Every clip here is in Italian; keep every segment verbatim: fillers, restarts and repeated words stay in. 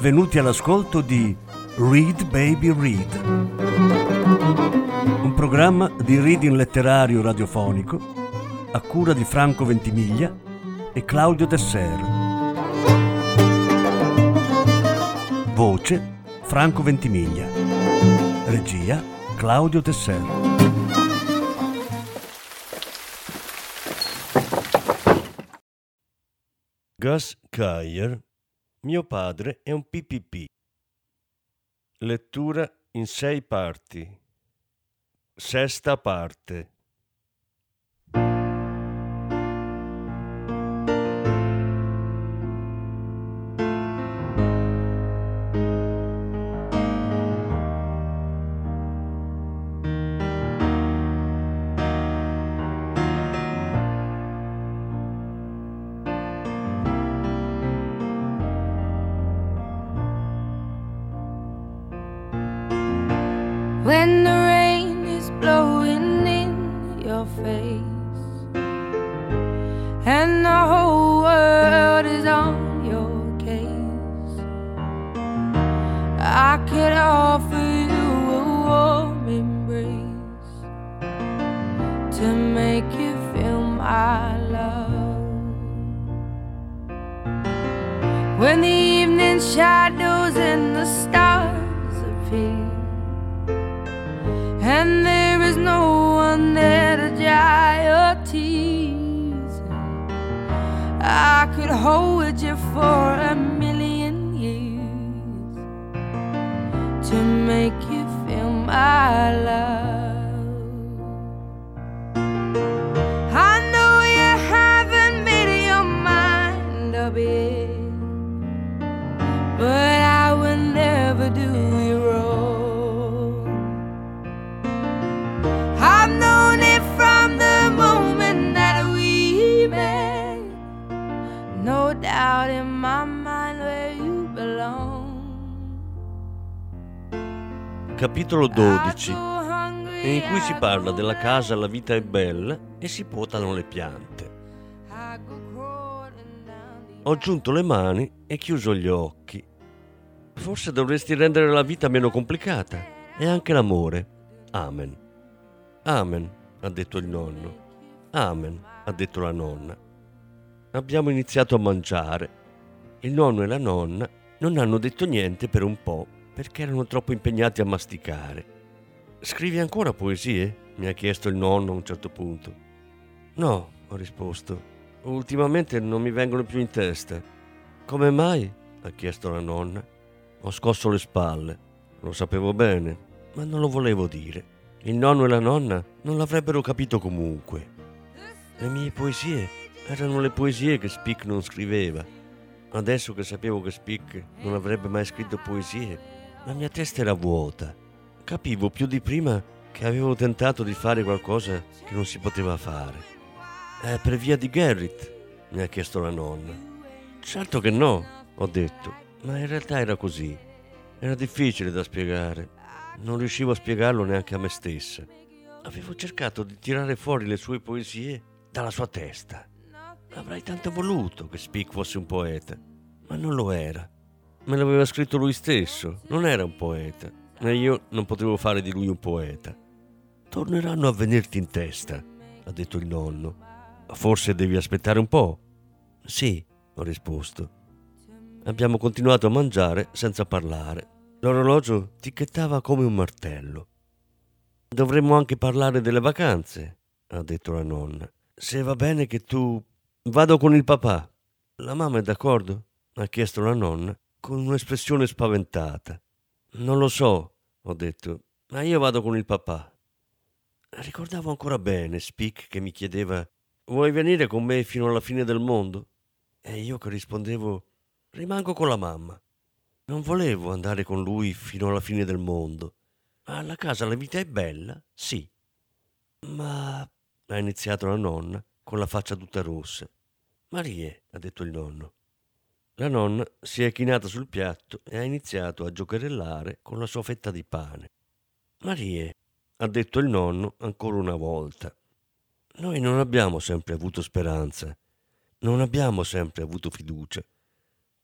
benvenuti all'ascolto di Read Baby Read, un programma di reading letterario radiofonico a cura di Franco Ventimiglia e Claudio Dessert. Voce Franco Ventimiglia. Regia Claudio Dessert. Gus Kayer, Mio padre è un P P P. Lettura in sei parti. Sesta parte. When the rain is blowing in your face and the whole world is on your case, I could offer you a warm embrace to make you feel my love. When the evening shadows and the stars appear and there is no one there to dry your tears, I could hold you for a million years to make you feel my love. I know you haven't made your mind up yet, but I will never do you wrong. I've known it from the moment that we met, no doubt in my mind where you belong. Capitolo dodici, in cui si parla della casa La vita è bella e si potano le piante. Ho giunto le mani e chiuso gli occhi. Forse dovresti rendere la vita meno complicata e anche l'amore. Amen. Amen, ha detto il nonno. Amen, ha detto la nonna. Abbiamo iniziato a mangiare. Il nonno e la nonna non hanno detto niente per un po' perché erano troppo impegnati a masticare. Scrivi ancora poesie? Mi ha chiesto il nonno a un certo punto. No, ho risposto. Ultimamente non mi vengono più in testa. Come mai? Ha chiesto la nonna. Ho scosso le spalle. Lo sapevo bene, ma non lo volevo dire. Il nonno e la nonna non l'avrebbero capito comunque. Le mie poesie erano le poesie che Speak non scriveva. Adesso che sapevo che Speak non avrebbe mai scritto poesie, la mia testa era vuota. Capivo più di prima che avevo tentato di fare qualcosa che non si poteva fare. È per via di Garrett? Mi ha chiesto la nonna. Certo che no, ho detto, ma in realtà era così. Era difficile da spiegare. Non riuscivo a spiegarlo neanche a me stessa. Avevo cercato di tirare fuori le sue poesie dalla sua testa. Avrei tanto voluto che Speak fosse un poeta, ma non lo era. Me l'aveva scritto lui stesso, non era un poeta, e io non potevo fare di lui un poeta. Torneranno a venirti in testa, ha detto il nonno. Forse devi aspettare un po'. Sì, ho risposto. Abbiamo continuato a mangiare senza parlare. L'orologio ticchettava come un martello. Dovremmo anche parlare delle vacanze, ha detto la nonna. Se va bene che tu... Vado con il papà. La mamma è d'accordo? Ha chiesto la nonna con un'espressione spaventata. Non lo so, ho detto, ma io vado con il papà. Ricordavo ancora bene Speak che mi chiedeva: vuoi venire con me fino alla fine del mondo? E io che rispondevo: rimango con la mamma. Non volevo andare con lui fino alla fine del mondo. Alla casa La vita è bella, sì. Ma... ha iniziato la nonna con la faccia tutta rossa. Marie, ha detto il nonno. La nonna si è chinata sul piatto e ha iniziato a giocherellare con la sua fetta di pane. Marie, ha detto il nonno ancora una volta. Noi non abbiamo sempre avuto speranza. Non abbiamo sempre avuto fiducia.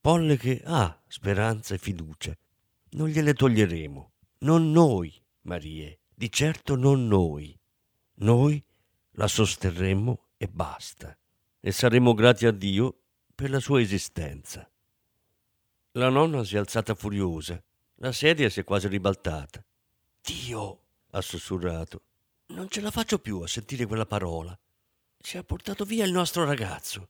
Pollecke ha speranza e fiducia. Non gliele toglieremo. Non noi, Marie, di certo non noi. Noi la sosterremo e basta. E saremo grati a Dio per la sua esistenza. La nonna si è alzata furiosa. La sedia si è quasi ribaltata. Dio, ha sussurrato. Non ce la faccio più a sentire quella parola. Ci ha portato via il nostro ragazzo.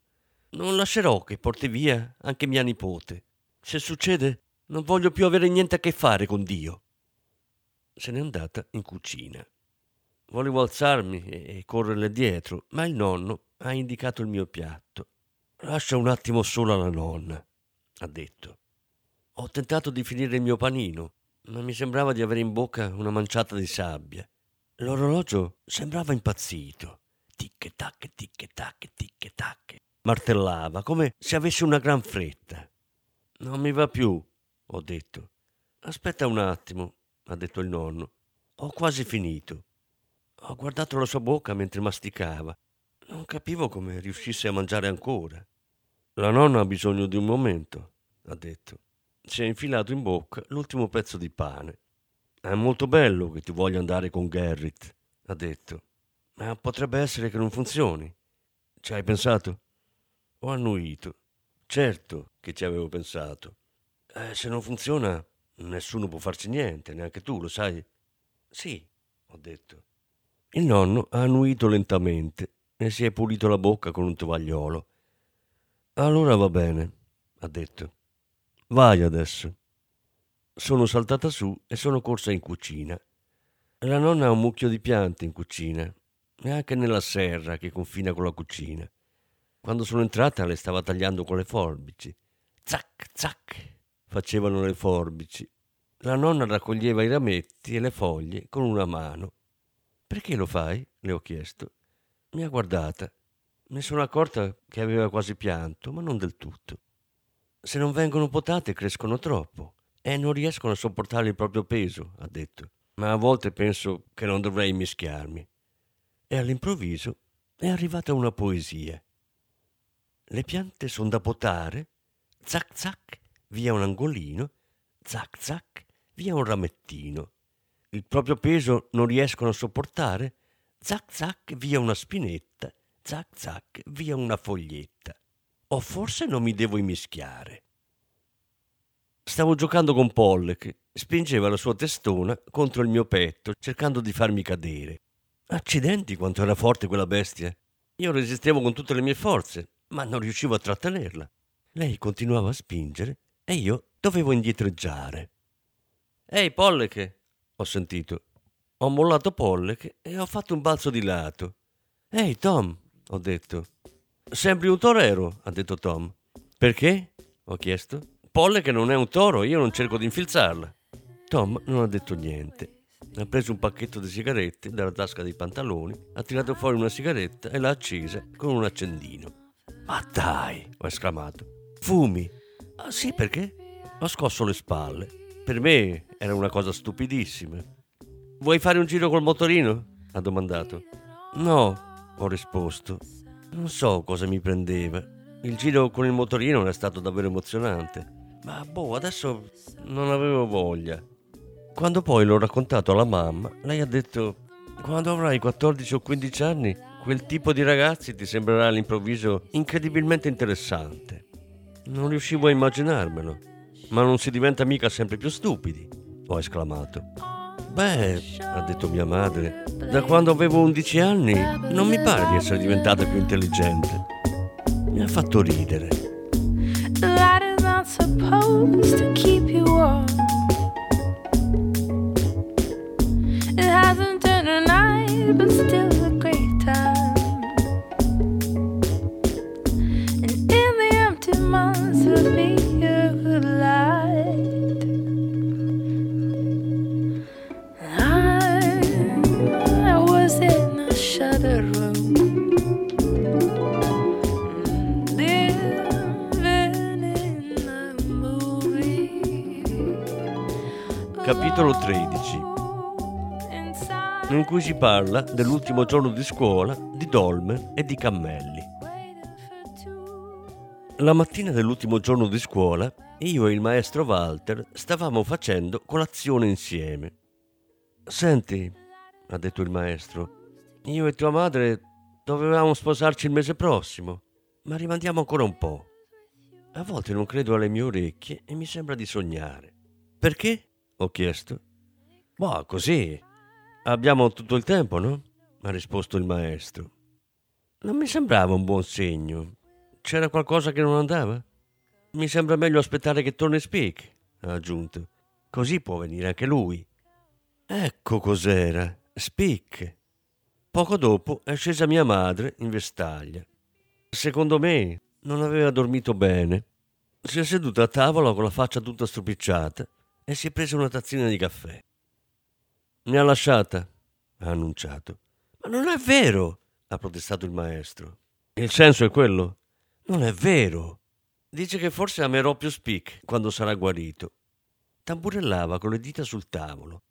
Non lascerò che porti via anche mia nipote. Se succede, non voglio più avere niente a che fare con Dio. Se n'è andata in cucina. Volevo alzarmi e correrle dietro, ma il nonno ha indicato il mio piatto. Lascia un attimo sola la nonna, ha detto. Ho tentato di finire il mio panino, ma mi sembrava di avere in bocca una manciata di sabbia. L'orologio sembrava impazzito. Tic-tac, tic-tac, tic-tac. Martellava, come se avesse una gran fretta. Non mi va più, ho detto. Aspetta un attimo, ha detto il nonno. Ho quasi finito. Ho guardato la sua bocca mentre masticava. Non capivo come riuscisse a mangiare ancora. La nonna ha bisogno di un momento, ha detto. Si è infilato in bocca l'ultimo pezzo di pane. È molto bello che tu voglia andare con Garrett, ha detto. Ma potrebbe essere che non funzioni. Ci hai pensato? Ho annuito. Certo che ci avevo pensato. Eh, se non funziona, nessuno può farci niente, neanche tu, lo sai? Sì, ho detto. Il nonno ha annuito lentamente e si è pulito la bocca con un tovagliolo. Allora va bene, ha detto. Vai adesso. Sono saltata su e sono corsa in cucina. La nonna ha un mucchio di piante in cucina e anche nella serra che confina con la cucina. Quando sono entrata le stava tagliando con le forbici. Zac, zac, facevano le forbici. La nonna raccoglieva i rametti e le foglie con una mano. Perché lo fai? Le ho chiesto. Mi ha guardata. Mi sono accorta che aveva quasi pianto, ma non del tutto. Se non vengono potate crescono troppo e non riescono a sopportare il proprio peso, ha detto. Ma a volte penso che non dovrei mischiarmi. E all'improvviso è arrivata una poesia. Le piante son da potare, zac zac, via un angolino, zac zac, via un ramettino. Il proprio peso non riescono a sopportare, zac zac, via una spinetta, zac zac, via una foglietta. O forse non mi devo immischiare. Stavo giocando con Pollecke, spingeva la sua testona contro il mio petto, cercando di farmi cadere. Accidenti quanto era forte quella bestia! Io resistevo con tutte le mie forze, ma non riuscivo a trattenerla. Lei continuava a spingere e io dovevo indietreggiare. «Ehi, Pollecke!» ho sentito. Ho mollato Pollecke e ho fatto un balzo di lato. «Ehi, Tom!» ho detto. «Sembri un torero», ha detto Tom. «Perché?» ho chiesto. «Pollecke non è un toro, io non cerco di infilzarla». Tom non ha detto niente. Ha preso un pacchetto di sigarette dalla tasca dei pantaloni, ha tirato fuori una sigaretta e l'ha accesa con un accendino. «Ma dai!» ho esclamato. «Fumi?» «Ah, sì, perché?» Ho scosso le spalle. Per me era una cosa stupidissima. «Vuoi fare un giro col motorino?» ha domandato. «No», ho risposto. Non so cosa mi prendeva. Il giro con il motorino era stato davvero emozionante, ma boh, adesso non avevo voglia. Quando poi l'ho raccontato alla mamma, lei ha detto: quando avrai quattordici o quindici anni, quel tipo di ragazzi ti sembrerà all'improvviso incredibilmente interessante. Non riuscivo a immaginarmelo. Ma non si diventa mica sempre più stupidi? Ho esclamato. Beh, ha detto mia madre, da quando avevo undici anni non mi pare di essere diventata più intelligente. Mi ha fatto ridere. That is not supposed to keep you warm. It hasn't turned a night, but still a great time. And in the empty months will be your good light. Capitolo tredici, in cui si parla dell'ultimo giorno di scuola, di dolme e di cammelli. La mattina dell'ultimo giorno di scuola, io e il maestro Walter stavamo facendo colazione insieme. «Senti», ha detto il maestro, «io e tua madre dovevamo sposarci il mese prossimo, ma rimandiamo ancora un po'». A volte non credo alle mie orecchie e mi sembra di sognare. «Perché?» ho chiesto. «Boh, così. Abbiamo tutto il tempo, no?» ha risposto il maestro. Non mi sembrava un buon segno. C'era qualcosa che non andava? Mi sembra meglio aspettare che torni Speak, ha aggiunto. Così può venire anche lui. Ecco cos'era, Speak. Poco dopo è scesa mia madre in vestaglia. Secondo me non aveva dormito bene. Si è seduta a tavola con la faccia tutta stropicciata e si è presa una tazzina di caffè. «Mi ha lasciata», ha annunciato. «Ma non è vero», ha protestato il maestro. «Il senso è quello». «Non è vero! Dice che forse amerò più Speak quando sarà guarito». Tamburellava con le dita sul tavolo.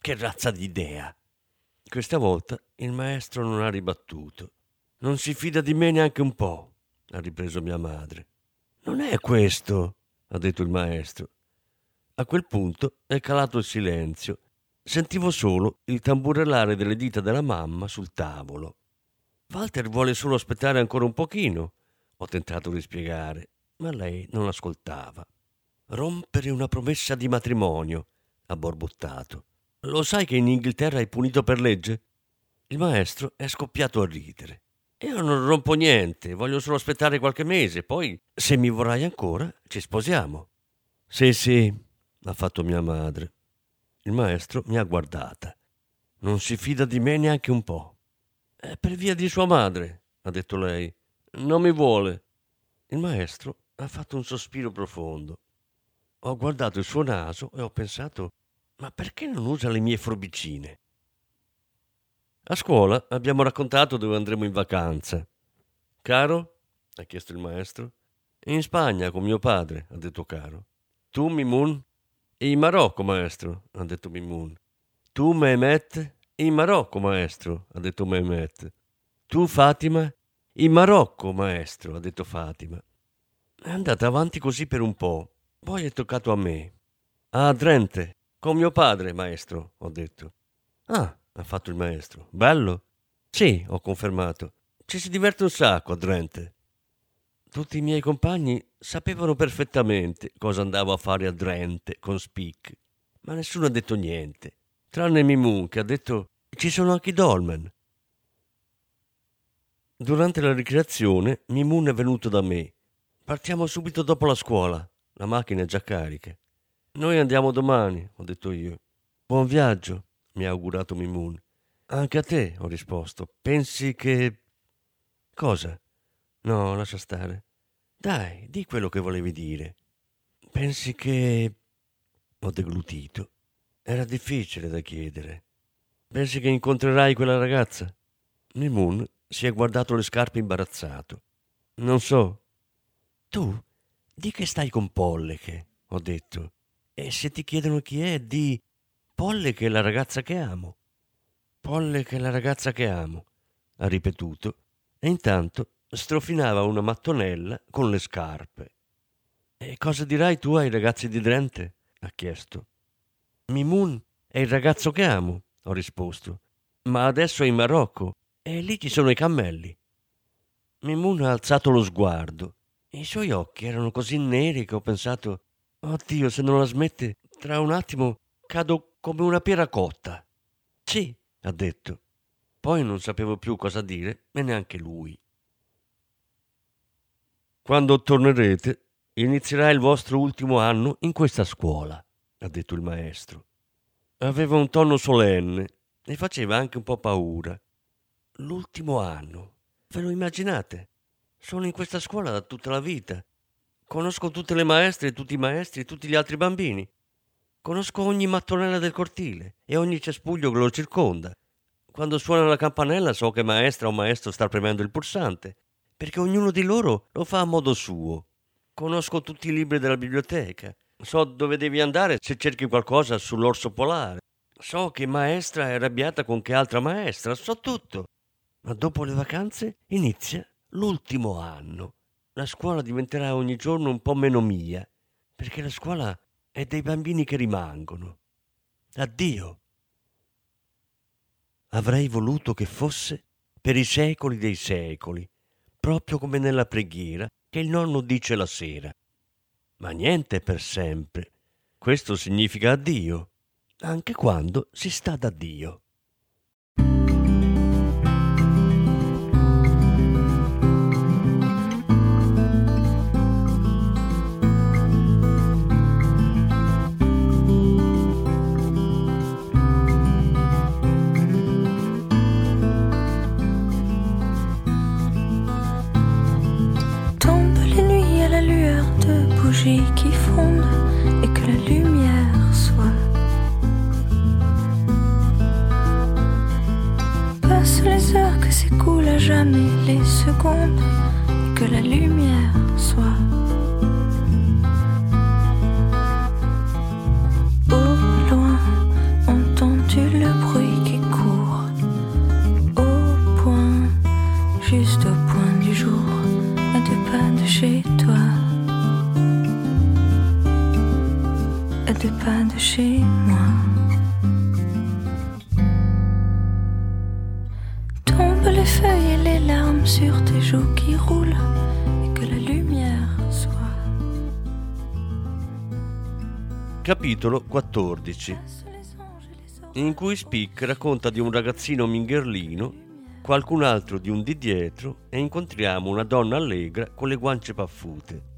«Che razza di idea!» Questa volta il maestro non ha ribattuto. «Non si fida di me neanche un po'», ha ripreso mia madre. «Non è questo», ha detto il maestro. A quel punto è calato il silenzio. Sentivo solo il tamburellare delle dita della mamma sul tavolo. «Walter vuole solo aspettare ancora un pochino», ho tentato di spiegare, ma lei non ascoltava. «Rompere una promessa di matrimonio», ha borbottato. «Lo sai che in Inghilterra è punito per legge?» Il maestro è scoppiato a ridere. «Io non rompo niente, voglio solo aspettare qualche mese, poi, se mi vorrai ancora, ci sposiamo». «Sì, sì», ha fatto mia madre. Il maestro mi ha guardata. «Non si fida di me neanche un po'». «È per via di sua madre», ha detto lei. «Non mi vuole». Il maestro ha fatto un sospiro profondo. Ho guardato il suo naso e ho pensato: ma perché non usa le mie forbicine? A scuola abbiamo raccontato dove andremo in vacanza. «Caro?» ha chiesto il maestro. «In Spagna con mio padre», ha detto Caro. «Tu, Mimoun?» «In Marocco, maestro», ha detto Mimoun. «Tu, Mehmet?» «In Marocco, maestro», ha detto Mehmet. «Tu, Fatima?» «In Marocco, maestro», ha detto Fatima. È andata avanti così per un po', poi è toccato a me. «A Drenthe, con mio padre, maestro», ho detto. «Ah», ha fatto il maestro, «bello?» «Sì», ho confermato, «ci si diverte un sacco a Drenthe». Tutti i miei compagni sapevano perfettamente cosa andavo a fare a Drenthe con Speak, ma nessuno ha detto niente, tranne Mimoun che ha detto «ci sono anche i dolmen». Durante la ricreazione Mimoun è venuto da me. «Partiamo subito dopo la scuola, la macchina è già carica». «Noi andiamo domani», ho detto io. «Buon viaggio», mi ha augurato Mimoun. «Anche a te», ho risposto. «Pensi che...» «Cosa?» «No, lascia stare». «Dai, di quello che volevi dire». «Pensi che...» Ho deglutito. Era difficile da chiedere. «Pensi che incontrerai quella ragazza?» Mimoun si è guardato le scarpe imbarazzato. «Non so». «Tu, di che stai con Pollecke», ho detto. «E se ti chiedono chi è, di Pollecke è la ragazza che amo». «Pollecke è la ragazza che amo», ha ripetuto, e intanto strofinava una mattonella con le scarpe. «E cosa dirai tu ai ragazzi di Drenthe?» ha chiesto. «Mimoun è il ragazzo che amo», ho risposto. «Ma adesso è in Marocco. E lì ci sono i cammelli». Mimoun ha alzato lo sguardo. I suoi occhi erano così neri che ho pensato: oddio, se non la smette, tra un attimo cado come una pera cotta. «Sì», ha detto. Poi non sapevo più cosa dire, e neanche lui. «Quando tornerete, inizierà il vostro ultimo anno in questa scuola», ha detto il maestro. Aveva un tono solenne e faceva anche un po' paura. «L'ultimo anno, ve lo immaginate? Sono in questa scuola da tutta la vita. Conosco tutte le maestre, tutti i maestri e tutti gli altri bambini. Conosco ogni mattonella del cortile e ogni cespuglio che lo circonda. Quando suona la campanella so che maestra o maestro sta premendo il pulsante, perché ognuno di loro lo fa a modo suo. Conosco tutti i libri della biblioteca. So dove devi andare se cerchi qualcosa sull'orso polare. So che maestra è arrabbiata con che altra maestra. So tutto. Ma dopo le vacanze inizia l'ultimo anno. la scuola diventerà ogni giorno un po' meno mia, perché la scuola è dei bambini che rimangono. Addio! Avrei voluto che fosse per i secoli dei secoli, proprio come nella preghiera che il nonno dice la sera. Ma niente è per sempre. Questo significa addio, anche quando si sta da Dio. Qui fondent et que la lumière soit. Passent les heures que s'écoulent à jamais les secondes et que la lumière soit. Au loin, entendu le bruit qui court, au point, juste au point du jour, à deux pas de chez toi. À deux pas de chez moi. Tombent les feuilles et les larmes sur tes joues qui roulent et che la lumière soit. Capitolo quattordici, in cui Speak racconta di un ragazzino mingherlino, qualcun altro di un di dietro, e incontriamo una donna allegra con le guance paffute.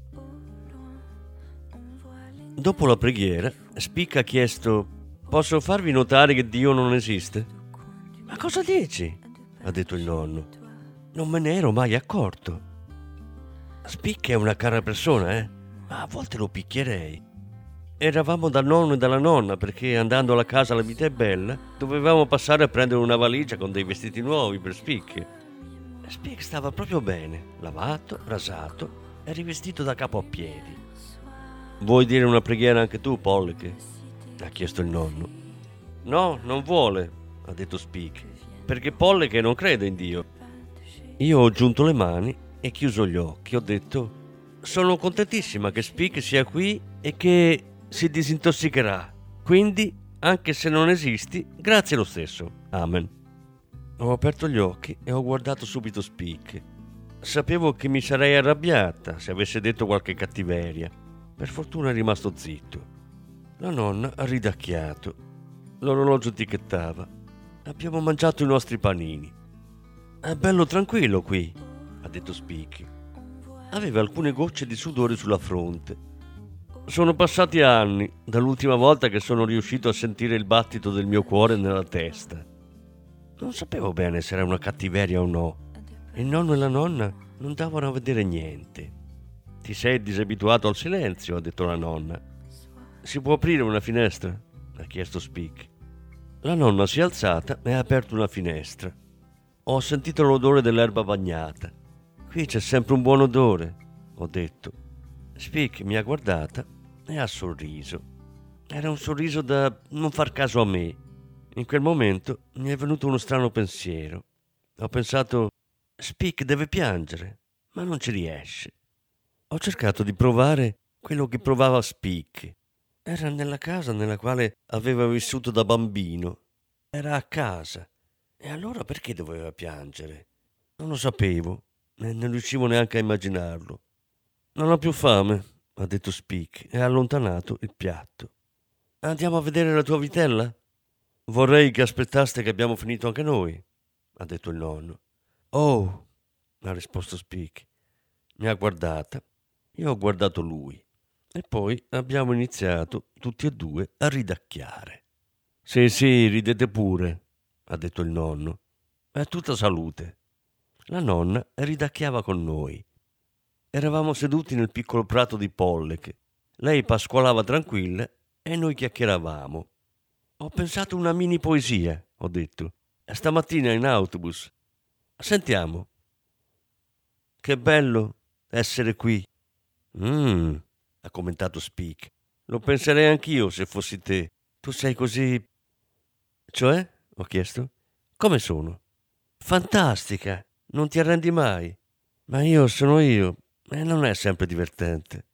Dopo la preghiera, Speak ha chiesto: «Posso farvi notare che Dio non esiste?» «Ma cosa dici?» ha detto il nonno. «Non me ne ero mai accorto». Speak è una cara persona, eh? Ma a volte lo picchierei. Eravamo dal nonno e dalla nonna perché, andando alla casa La Vita è Bella, dovevamo passare a prendere una valigia con dei vestiti nuovi per Speak. Speak stava proprio bene, lavato, rasato e rivestito da capo a piedi. «Vuoi dire una preghiera anche tu, Pollecke?» ha chiesto il nonno. «No, non vuole», ha detto Speak, «perché Pollecke non crede in Dio». Io ho giunto le mani e chiuso gli occhi. Ho detto: «Sono contentissima che Speak sia qui e che si disintossicherà. Quindi, anche se non esisti, grazie lo stesso. Amen». Ho aperto gli occhi e ho guardato subito Speak. Sapevo che mi sarei arrabbiata se avesse detto qualche cattiveria. Per fortuna è rimasto zitto. La nonna ha ridacchiato. L'orologio etichettava. Abbiamo mangiato i nostri panini. «È bello tranquillo qui», ha detto Speak. Aveva alcune gocce di sudore sulla fronte. «Sono passati anni dall'ultima volta che sono riuscito a sentire il battito del mio cuore nella testa». Non sapevo bene se era una cattiveria o no. Il nonno e la nonna non davano a vedere niente. «Ti sei disabituato al silenzio», ha detto la nonna. «Si può aprire una finestra?» ha chiesto Speak. La nonna si è alzata e ha aperto una finestra. Ho sentito l'odore dell'erba bagnata. «Qui c'è sempre un buon odore», ho detto. Speak mi ha guardata e ha sorriso. Era un sorriso da non far caso a me. In quel momento mi è venuto uno strano pensiero. Ho pensato: Speak deve piangere, ma non ci riesce. Ho cercato di provare quello che provava Speak. Era nella casa nella quale aveva vissuto da bambino. Era a casa. E allora perché doveva piangere? Non lo sapevo e non riuscivo neanche a immaginarlo. «Non ho più fame», ha detto Speak e ha allontanato il piatto. «Andiamo a vedere la tua vitella?» «Vorrei che aspettaste che abbiamo finito anche noi», ha detto il nonno. «Oh», ha risposto Speak. Mi ha guardata. Io ho guardato lui e poi abbiamo iniziato tutti e due a ridacchiare. «Sì, sì, ridete pure», ha detto il nonno. «È tutta salute». La nonna ridacchiava con noi. Eravamo seduti nel piccolo prato di Pollecke. Lei pascolava tranquilla e noi chiacchieravamo. «Ho pensato una mini poesia», ho detto, «stamattina in autobus. Sentiamo». «Che bello essere qui». «Mmm», ha commentato Speak. «Lo penserei anch'io se fossi te. Tu sei così...» «Cioè?» ho chiesto. «Come sono?» «Fantastica, non ti arrendi mai». «Ma io sono io, e non è sempre divertente.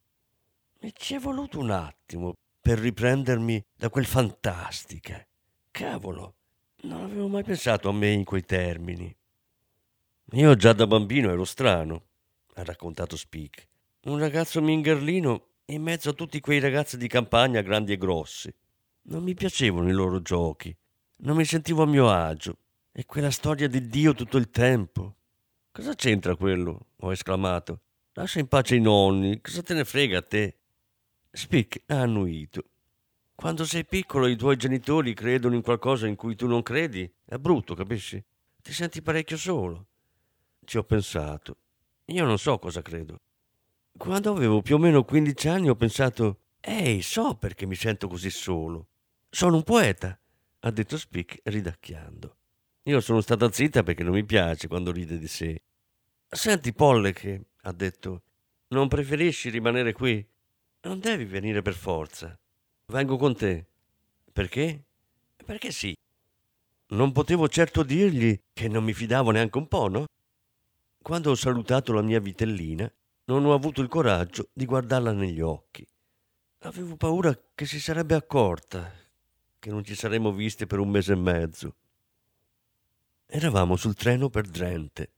Mi ci è voluto un attimo per riprendermi da quel fantastica. Cavolo, non avevo mai pensato a me in quei termini. Io già da bambino ero strano, ha raccontato Speak. Un ragazzo mingerlino in mezzo a tutti quei ragazzi di campagna grandi e grossi. Non mi piacevano i loro giochi, non mi sentivo a mio agio. E quella storia di Dio tutto il tempo. Cosa c'entra quello? Ho esclamato. Lascia in pace i nonni, cosa te ne frega a te? Speak ha annuito. Quando sei piccolo i tuoi genitori credono in qualcosa in cui tu non credi. È brutto, capisci? Ti senti parecchio solo. Ci ho pensato. Io non so cosa credo. Quando avevo più o meno quindici anni ho pensato «Ehi, so perché mi sento così solo. Sono un poeta», ha detto Speak ridacchiando. Io sono stata zitta perché non mi piace quando ride di sé. «Senti, Pollecke», ha detto, «non preferisci rimanere qui? Non devi venire per forza. Vengo con te». «Perché?» «Perché sì». Non potevo certo dirgli che non mi fidavo neanche un po', no? Quando ho salutato la mia vitellina, non ho avuto il coraggio di guardarla negli occhi. Avevo paura che si sarebbe accorta, che non ci saremmo viste per un mese e mezzo. Eravamo sul treno per Drenthe.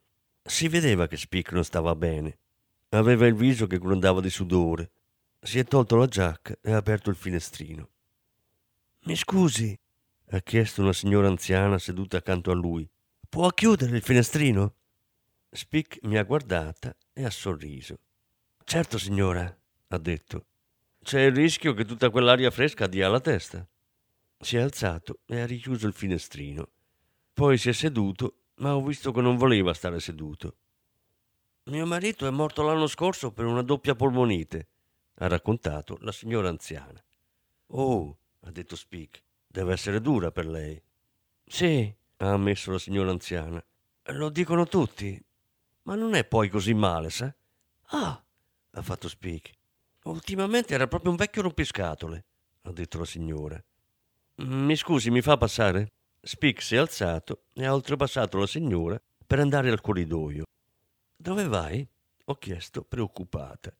Si vedeva che Speak non stava bene. Aveva il viso che grondava di sudore. Si è tolto la giacca e ha aperto il finestrino. «Mi scusi», ha chiesto una signora anziana seduta accanto a lui. «Può chiudere il finestrino?» Speak mi ha guardata e ha sorriso. «Certo, signora», ha detto. «C'è il rischio che tutta quell'aria fresca dia alla testa». Si è alzato e ha richiuso il finestrino. Poi si è seduto, ma ho visto che non voleva stare seduto. «Mio marito è morto l'anno scorso per una doppia polmonite», ha raccontato la signora anziana. «Oh», ha detto Speak, «deve essere dura per lei». «Sì», ha ammesso la signora anziana. «Lo dicono tutti». «Ma non è poi così male, sa?» «Ah!» ha fatto Speak. «Ultimamente era proprio un vecchio rompiscatole», ha detto la signora. «Mi scusi, mi fa passare?» Speak si è alzato e ha oltrepassato la signora per andare al corridoio. «Dove vai?» ho chiesto, preoccupata.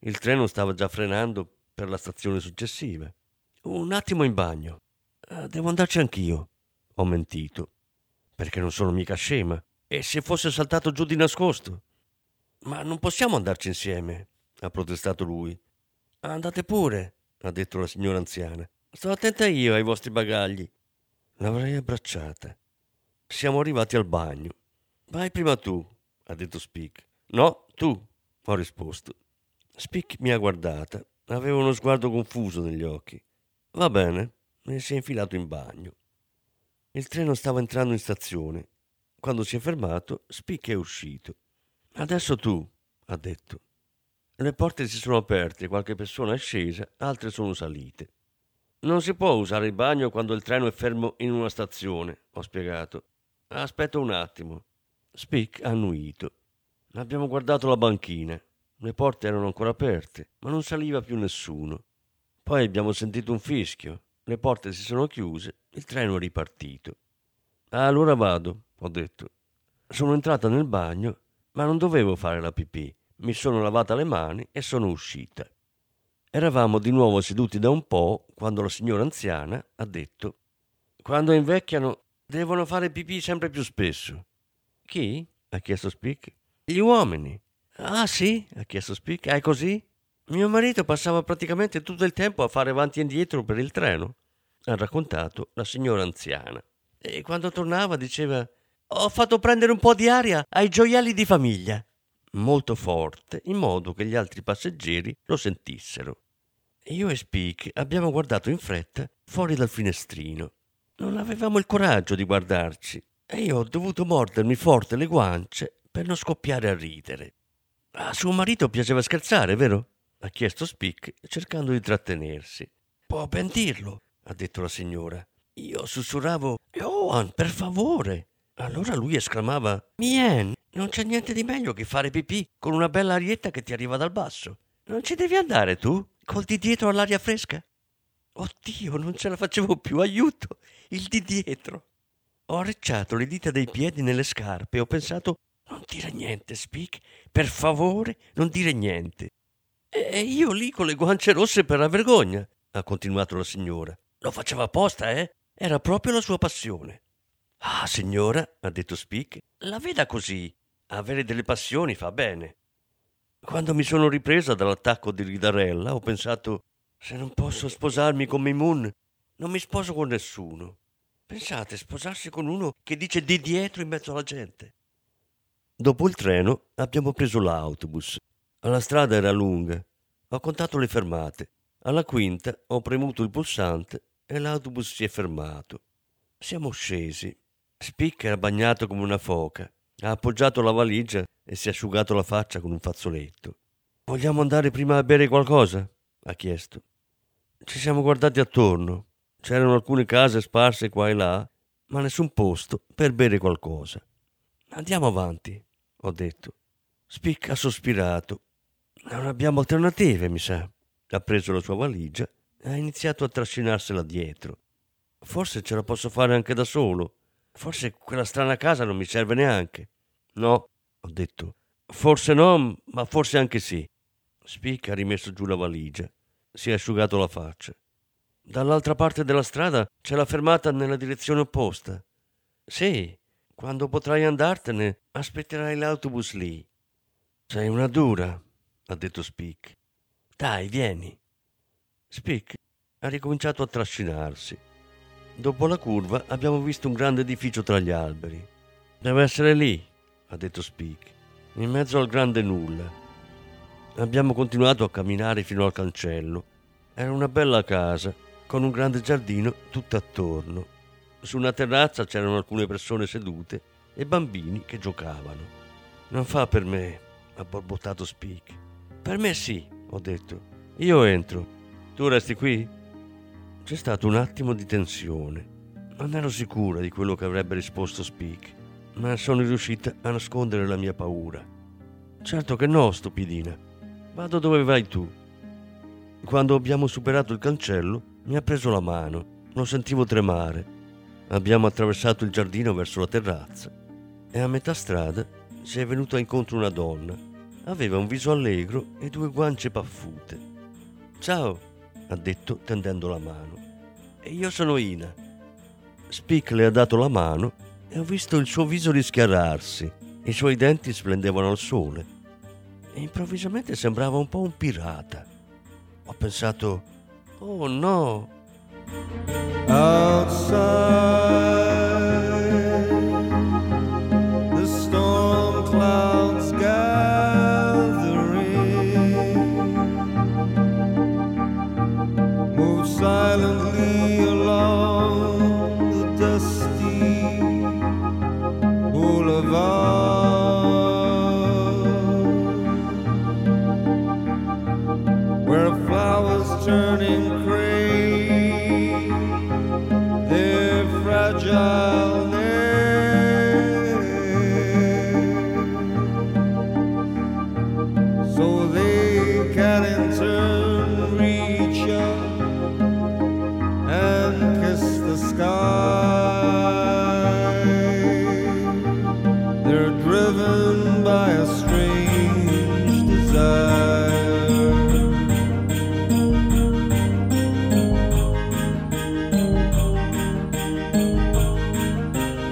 Il treno stava già frenando per la stazione successiva. «Un attimo in bagno. Devo andarci anch'io», ho mentito, perché non sono mica scema. E se fosse saltato giù di nascosto? «Ma non possiamo andarci insieme», ha protestato lui. «Andate pure», ha detto la signora anziana. «Sto attenta io ai vostri bagagli». L'avrei abbracciata. Siamo arrivati al bagno. «Vai prima tu», ha detto Speak. «No, tu», ho risposto. Speak mi ha guardata. Aveva uno sguardo confuso negli occhi. «Va bene», e si è infilato in bagno. Il treno stava entrando in stazione. Quando si è fermato, Speak è uscito. «Adesso tu», ha detto. Le porte si sono aperte, qualche persona è scesa, altre sono salite. «Non si può usare il bagno quando il treno è fermo in una stazione», ho spiegato. «Aspetta un attimo». Speak ha annuito. Abbiamo guardato la banchina. Le porte erano ancora aperte, ma non saliva più nessuno. Poi abbiamo sentito un fischio. Le porte si sono chiuse, il treno è ripartito. «Allora vado», ho detto. Sono entrata nel bagno, ma non dovevo fare la pipì. Mi sono lavata le mani e sono uscita. Eravamo di nuovo seduti da un po' quando la signora anziana ha detto: «Quando invecchiano devono fare pipì sempre più spesso». «Chi?» ha chiesto Speak. «Gli uomini». «Ah sì?» ha chiesto Speak. «È così? Mio marito passava praticamente tutto il tempo a fare avanti e indietro per il treno», ha raccontato la signora anziana. «E quando tornava diceva: ho fatto prendere un po' di aria ai gioielli di famiglia», molto forte, in modo che gli altri passeggeri lo sentissero. Io e Speak abbiamo guardato in fretta fuori dal finestrino. Non avevamo il coraggio di guardarci e io ho dovuto mordermi forte le guance per non scoppiare a ridere. «A suo marito piaceva scherzare, vero?» ha chiesto Speak, cercando di trattenersi. «Può ben dirlo», ha detto la signora. Io sussurravo: «Johan, per favore!» Allora lui esclamava: «Mien, non c'è niente di meglio che fare pipì con una bella arietta che ti arriva dal basso. Non ci devi andare tu, col di dietro all'aria fresca?» Oddio, non ce la facevo più, aiuto, il di dietro! Ho arricciato le dita dei piedi nelle scarpe e ho pensato: Non dire niente, Speak, per favore, non dire niente. E io lì con le guance rosse per la vergogna, ha continuato la signora. Lo faceva apposta, eh? Era proprio la sua passione. Ah, signora, ha detto Speak, la veda così. Avere delle passioni fa bene. Quando mi sono ripresa dall'attacco di ridarella, ho pensato, se non posso sposarmi con Mimoun, non mi sposo con nessuno. Pensate, sposarsi con uno che dice di dietro in mezzo alla gente. Dopo il treno abbiamo preso l'autobus. La strada era lunga. Ho contato le fermate. Alla quinta ho premuto il pulsante e l'autobus si è fermato. Siamo scesi. Speak era bagnato come una foca. Ha appoggiato la valigia e si è asciugato la faccia con un fazzoletto. «Vogliamo andare prima a bere qualcosa?» ha chiesto. Ci siamo guardati attorno. C'erano alcune case sparse qua e là, ma nessun posto per bere qualcosa. «Andiamo avanti», ho detto. Speak ha sospirato. «Non abbiamo alternative, mi sa». Ha preso la sua valigia e ha iniziato a trascinarsela dietro. «Forse ce la posso fare anche da solo». Forse quella strana casa non mi serve neanche. No, ho detto. Forse no, ma forse anche sì. Speak ha rimesso giù la valigia. Si è asciugato la faccia. Dall'altra parte della strada c'è la fermata nella direzione opposta. Sì, quando potrai andartene, aspetterai l'autobus lì. Sei una dura, ha detto Speak. Dai, vieni. Speak ha ricominciato a trascinarsi. Dopo la curva abbiamo visto un grande edificio tra gli alberi. Deve essere lì, ha detto Speak, in mezzo al grande nulla. Abbiamo continuato a camminare fino al cancello. Era una bella casa, con un grande giardino tutto attorno. Su una terrazza c'erano alcune persone sedute e bambini che giocavano. Non fa per me, ha borbottato Speak. Per me sì, ho detto. Io entro. Tu resti qui? C'è stato un attimo di tensione. Non ero sicura di quello che avrebbe risposto Speak, ma sono riuscita a nascondere la mia paura. Certo che no, stupidina. Vado dove vai tu. Quando abbiamo superato il cancello, mi ha preso la mano. Lo sentivo tremare. Abbiamo attraversato il giardino verso la terrazza e a metà strada ci è venuta incontro una donna. Aveva un viso allegro e due guance paffute. Ciao, ha detto tendendo la mano. E io sono Ina. Speak le ha dato la mano e ho visto il suo viso rischiararsi. I suoi denti splendevano al sole e improvvisamente sembrava un po' un pirata. Ho pensato, oh no. Outside the storm clouds gather. Silently along the dusty boulevard, where flowers turning gray, their fragile names, so they can in turn reach out. Sky. They're driven by a strange desire.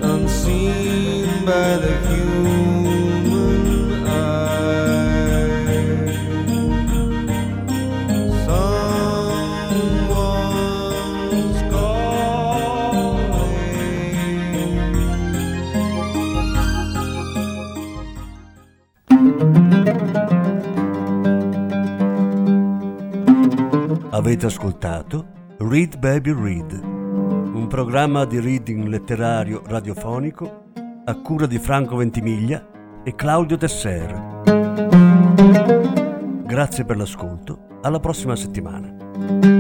Unseen by the human eye. Someone's gone. Avete ascoltato Read Baby Read, un programma di reading letterario radiofonico a cura di Franco Ventimiglia e Claudio Dessert. Grazie per l'ascolto, alla prossima settimana.